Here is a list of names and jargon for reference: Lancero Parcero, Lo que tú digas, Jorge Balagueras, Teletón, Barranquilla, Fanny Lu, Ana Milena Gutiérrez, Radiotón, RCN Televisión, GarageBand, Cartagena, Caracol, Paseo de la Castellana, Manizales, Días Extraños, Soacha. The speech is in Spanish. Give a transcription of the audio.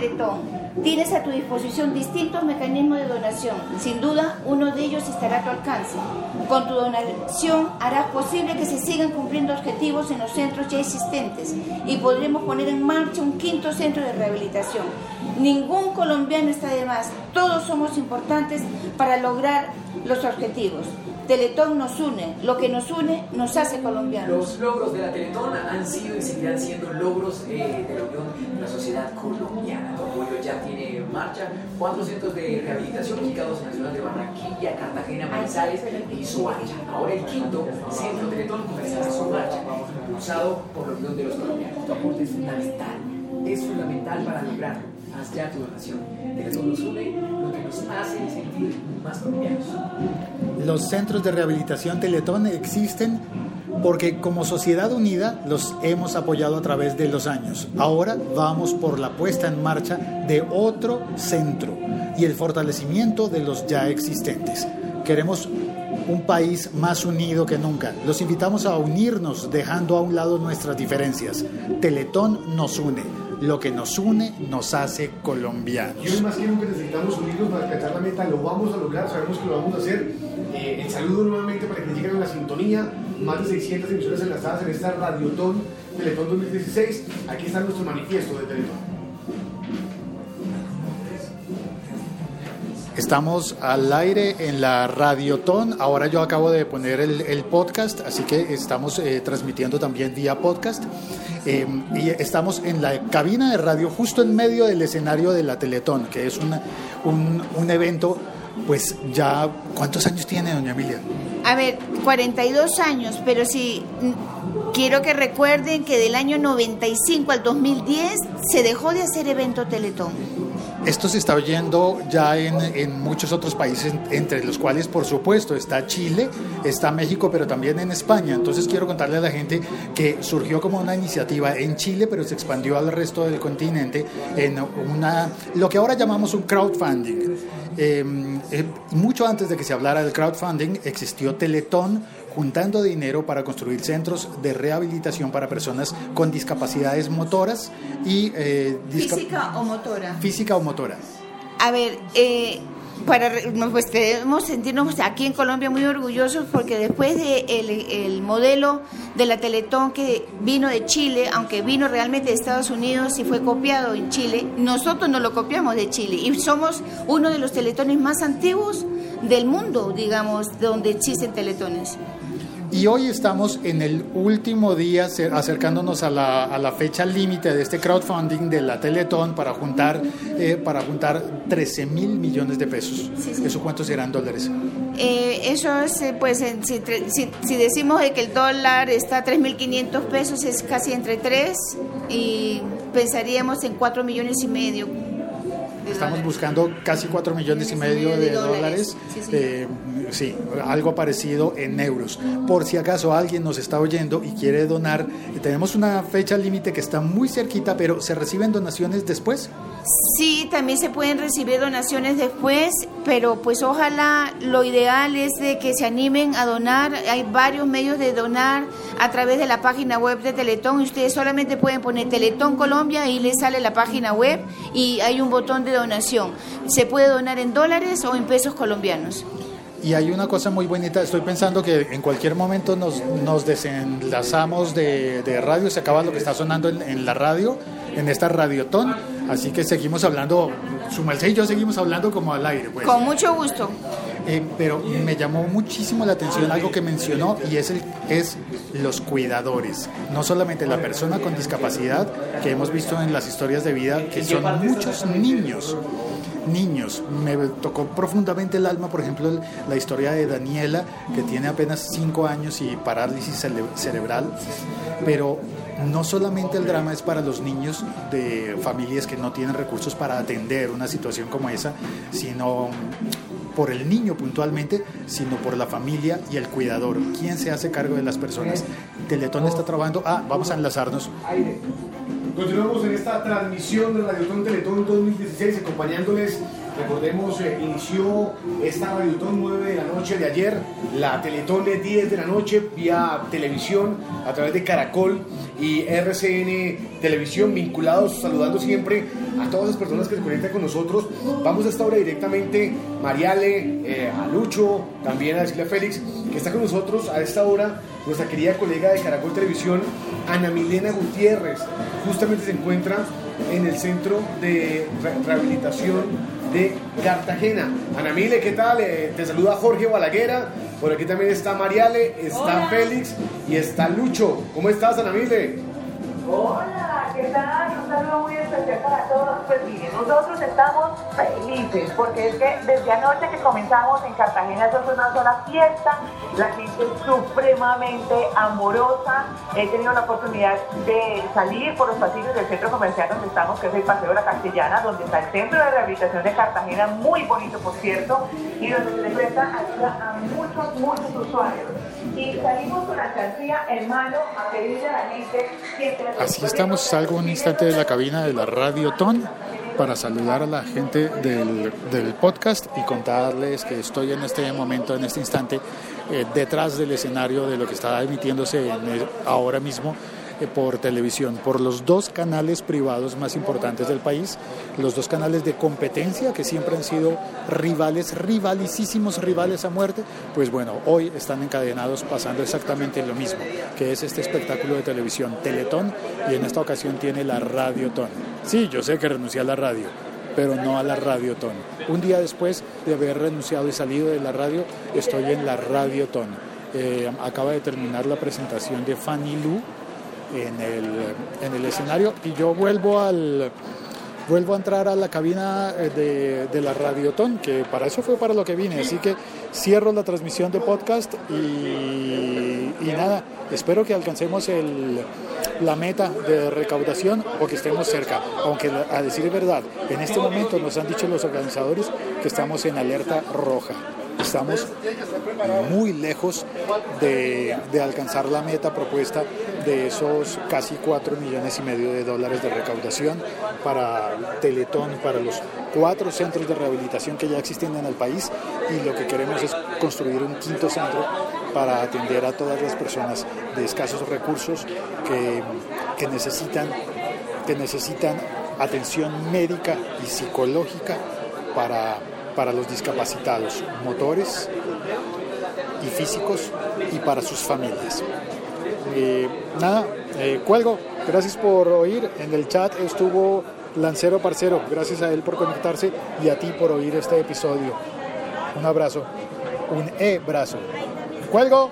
Teletón, tienes a tu disposición distintos mecanismos de donación. Sin duda, uno de ellos estará a tu alcance. Con tu donación harás posible que se sigan cumpliendo objetivos en los centros ya existentes y podremos poner en marcha un 5.º centro de rehabilitación. Ningún colombiano está de más, todos somos importantes para lograr los objetivos. Teletón nos une, lo que nos une nos hace colombianos. Los logros de la Teletón han sido y seguirán siendo logros de la unión de la sociedad colombiana. Tu apoyo ya tiene en marcha 4 centros de rehabilitación ubicados en las ciudades de Barranquilla, Cartagena, Manizales y Soacha. Ahora el 5.º centro Teletón comenzará su marcha, impulsado por la unión de los colombianos. Tu aporte es fundamental para lograrlo. Haz ya tu donación. Teletón nos une, lo que nos hace sentir más colombianos. Los centros de rehabilitación Teletón existen porque como sociedad unida los hemos apoyado a través de los años. Ahora vamos por la puesta en marcha de otro centro y el fortalecimiento de los ya existentes. Queremos un país más unido que nunca. Los invitamos a unirnos dejando a un lado nuestras diferencias. Teletón nos une. Lo que nos une nos hace colombianos. Y hoy más que nunca necesitamos unirnos para alcanzar la meta. Lo vamos a lograr, sabemos que lo vamos a hacer. El saludo nuevamente para que lleguen a la sintonía. Más de 600 emisiones enlazadas en esta Radiotón Teletón 2016. Aquí está nuestro manifiesto de Teletón. Estamos al aire en la Radiotón. Ahora yo acabo de poner el podcast, así que estamos transmitiendo también vía podcast. Y estamos en la cabina de radio justo en medio del escenario de la Teletón, que es un evento, pues ya... ¿Cuántos años tiene, doña Emilia? A ver, 42 años, pero si... Quiero que recuerden que del año 95 al 2010 se dejó de hacer evento Teletón. Esto se está oyendo ya en muchos otros países, entre los cuales, por supuesto, está Chile, está México, pero también en España. Entonces quiero contarle a la gente que surgió como una iniciativa en Chile, pero se expandió al resto del continente en lo que ahora llamamos un crowdfunding. Mucho antes de que se hablara del crowdfunding, existió Teletón, juntando dinero para construir centros de rehabilitación para personas con discapacidades motoras y... ¿Física o motora? Física o motora. A ver, pues debemos sentirnos aquí en Colombia muy orgullosos porque después del modelo de la Teletón que vino de Chile, aunque vino realmente de Estados Unidos y fue copiado en Chile, nosotros no lo copiamos de Chile y somos uno de los teletones más antiguos del mundo, digamos, donde existen teletones. Y hoy estamos en el último día acercándonos a la fecha límite de este crowdfunding de la Teletón para juntar 13.000 millones de pesos. Sí, sí. ¿Eso cuántos serán dólares? Eso es, pues, si decimos que el dólar está a 3.500 pesos, es casi entre 3 y pensaríamos en 4.5 millones. Estamos buscando casi 4.5 millones de dólares. Sí, algo parecido en euros. Por si acaso alguien nos está oyendo y quiere donar, tenemos una fecha límite que está muy cerquita, pero ¿se reciben donaciones después? Sí, también se pueden recibir donaciones después, pero pues ojalá, lo ideal es de que se animen a donar. Hay varios medios de donar a través de la página web de Teletón y ustedes solamente pueden poner Teletón Colombia y les sale la página web y hay un botón de donación. Se puede donar en dólares o en pesos colombianos. Y hay una cosa muy bonita, estoy pensando que en cualquier momento nos desenlazamos de radio, se acaba lo que está sonando en la radio, en esta Radiotón, así que seguimos hablando, su merced y yo seguimos hablando como al aire. Pues. Con mucho gusto. Pero me llamó muchísimo la atención algo que mencionó y es los cuidadores, no solamente la persona con discapacidad que hemos visto en las historias de vida, que son muchos niños. Me tocó profundamente el alma, por ejemplo, la historia de Daniela, que tiene apenas 5 años y parálisis cerebral, pero no solamente el drama es para los niños de familias que no tienen recursos para atender una situación como esa, sino por el niño puntualmente, sino por la familia y el cuidador. ¿Quién se hace cargo de las personas? Teletón está trabajando. Vamos a enlazarnos. Continuamos en esta transmisión de Radiotón Teletón 2016, acompañándoles. Recordemos, inició esta Radiotón 9 de la noche de ayer, la Teletón de 10 de la noche, vía televisión, a través de Caracol y RCN Televisión, vinculados, saludando siempre a todas las personas que se conectan con nosotros. Vamos a esta hora directamente, Mariale, a Lucho, también a decirle a Félix, que está con nosotros a esta hora, nuestra querida colega de Caracol Televisión, Ana Milena Gutiérrez. Justamente se encuentra en el centro de rehabilitación de Cartagena. Ana Mile, ¿qué tal? Te saluda Jorge Balagueras. Por aquí también está Mariale, está Félix y está Lucho. ¿Cómo estás, Ana Mile? Hola, ¿qué tal? Un saludo muy especial para todos. Pues miren, nosotros estamos felices porque es que desde anoche que comenzamos en Cartagena, eso fue una sola fiesta, la gente es supremamente amorosa. He tenido la oportunidad de salir por los pasillos del centro comercial donde estamos, que es el Paseo de la Castellana, donde está el centro de rehabilitación de Cartagena, muy bonito por cierto, y donde se le presta ayuda a muchos usuarios. Y salimos con la alcancía en mano a pedirle a la gente que... Así estamos, salgo un instante de la cabina de la Radiotón para saludar a la gente del podcast y contarles que estoy en este momento, en este instante, detrás del escenario de lo que está emitiéndose ahora mismo por televisión, por los dos canales privados más importantes del país, los dos canales de competencia que siempre han sido rivales a muerte. Pues bueno, hoy están encadenados pasando exactamente lo mismo, que es este espectáculo de televisión Teletón, y en esta ocasión tiene la Radiotón. Sí, yo sé que renuncié a la radio, pero no a la Radiotón. Un día después de haber renunciado y salido de la radio, estoy en la Radiotón. Acaba de terminar la presentación de Fanny Lu en el escenario, y yo vuelvo a entrar a la cabina de la Radiotón, que para eso fue para lo que vine. Así que cierro la transmisión de podcast y nada, espero que alcancemos la meta de recaudación o que estemos cerca, aunque a decir verdad, en este momento nos han dicho los organizadores que estamos en alerta roja. Estamos muy lejos de alcanzar la meta propuesta de esos casi 4,5 millones de dólares de recaudación para Teletón, para los 4 centros de rehabilitación que ya existen en el país, y lo que queremos es construir un 5º centro para atender a todas las personas de escasos recursos que necesitan atención médica y psicológica para los discapacitados motores y físicos y para sus familias. Cuelgo. Gracias por oír. En el chat estuvo Lancero Parcero. Gracias a él por conectarse y a ti por oír este episodio. Un abrazo. Un abrazo. Cuelgo.